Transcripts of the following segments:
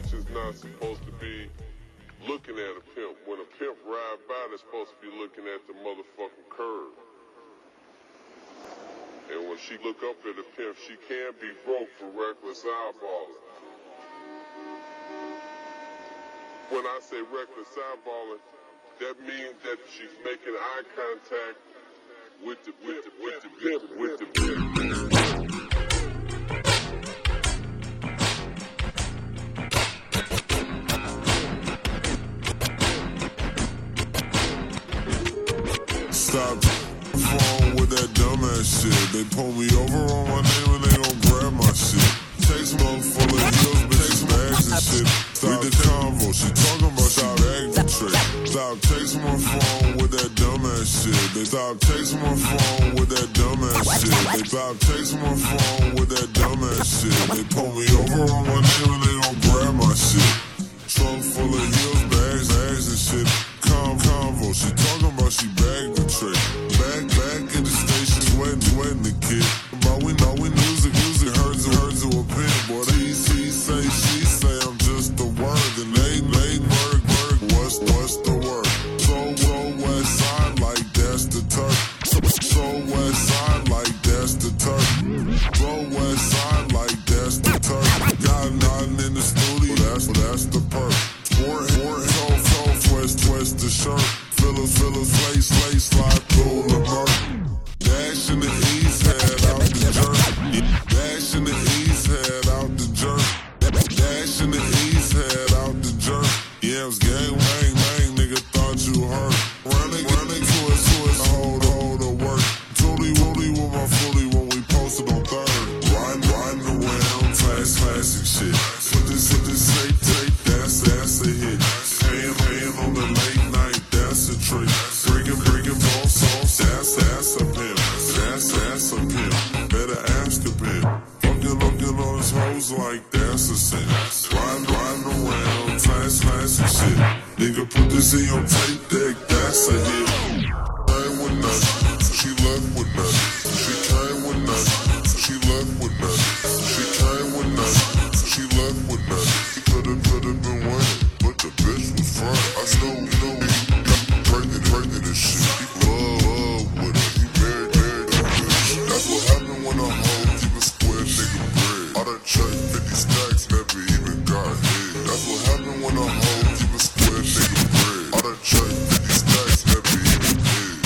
bitch is not supposed to be looking at a pimp. When a pimp ride by, they're supposed to be looking at the motherfucking curb. And when she look up at a pimp, she can be broke for reckless eyeballing. When I say reckless eyeballing, that means that she's making eye contact with the pimp. Stop falling with that dumbass shit. They pull me over on my name and they don't grab my shit. Chase mug full of deals, bitches, bags and shit. Stop the convo, she talking about stop acting trick. Stop chasing my phone with that dumbass shit. They stop chasing my phone with that dumbass shit. They stop chasing my phone with that dumbass shit. They pull me over on my name and they don't grab my shit. Trunk full of deals, bags and shit. Convo, she talking about she bagged the trick. Back in the station, sweating the kid. But we music herds to a pin. Boy, they say, she say, I'm just the word. And they work, what's the word? So west side like that's the turf. So west side like that's the turf. So west side like that's the turf. Got nodding in the studio, that's the perk. Twist the shirt, fillers, lace, slide through the murk. Dash in the east, head out the jerk. Dash in the east, head out the jerk. Dash in the east, head out the jerk. Yeah, it was gang, bang, nigga thought you hurt. Running to it, hold the work. Tooty, with my footy when we posted on third. Riding around, classic shit. Put this tape, that's a hit. On the late night, that's a trick. Bringin' ball sauce, that's a pimp. That's a pimp. Better ask a pimp. Fuckin' on his hoes like that's a sin. Riding around, flash and shit. Nigga, put this in your tape deck, that's a hit. Came with nothing, she left with nothing. She came with nothing, she left with nothing. She came with nothing, she left with nothing. Could've been winning, but the bitch was front. I know he pregnant and shit. He love with her, he married that bitch. That's what happened when a hoe keep a square nigga bread. I done checked 50 stacks, never even got hit. That's what happened when a hoe keep a square nigga bread. I done checked 50 stacks, never even hit.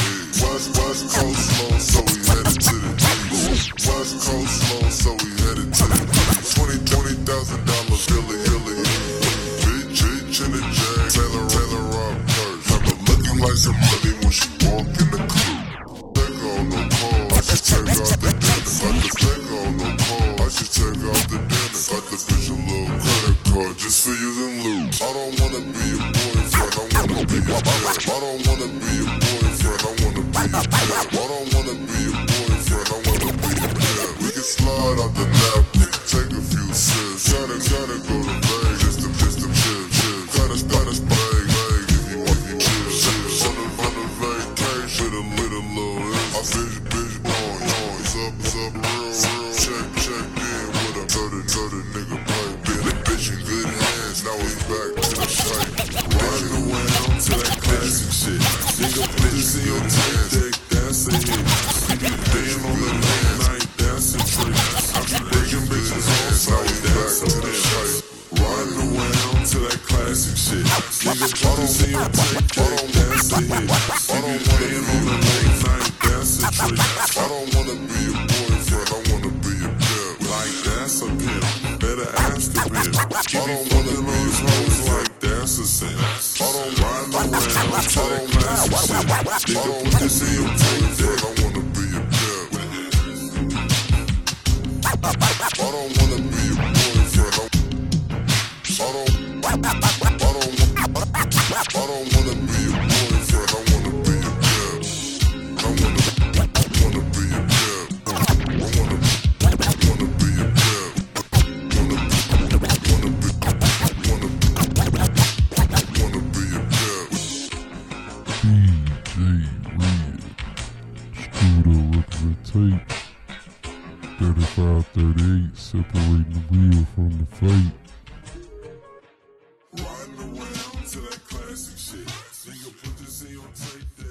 West Coast low, so we headed to the east. West Coast low, so we headed to the east. $20,000 Billy. In the jag, Taylor rock purse. Have her looking like some money when she walk in the club. Take on no call, I should take out the dinner. Like the take on no call, I should take out the dinner. Like the bitch a little credit card just for using loot. I don't wanna be a boyfriend, I wanna be a dad. I don't wanna be a boyfriend, I wanna be a dad. I don't wanna be a boyfriend, I wanna be a dad. We can slide out the napkin, take a few sips. Gotta go to bed just to piss the chips. Got us bag, if you chill. On a vacation, little I bitch, boy, up, real, check in with a dirty nigga pipe. Bitch in good hands, now it's back to the shape. Riding around to that classic shit. Nigga, bitch in your tactic, that's a hit. Nigga, being on the late night, that's a trick. I be breaking bitches on sight, that's a bitch. Riding around to that classic shit. Nigga, I don't see your take that, that's a hit. I don't wanna be on the late night, that's a trick. I don't wanna be a boyfriend, I wanna be a pimp. Like, that's a pimp, better ask the pimp. I don't wanna be those hoes like that's a sin. I don't ride around to that classic shit. Nigga, put this in your take that, I wanna be a pimp. I don't wanna be a boyfriend, I don't wanna be a boyfriend, I wanna be a pimp. I wanna be a pimp. I wanna be a pimp. Wanna be a pimp. TJ Red, screwed up with the tape. 35, 38, separating the wheel from the plate. to that classic shit. Nigga, put this in your tape.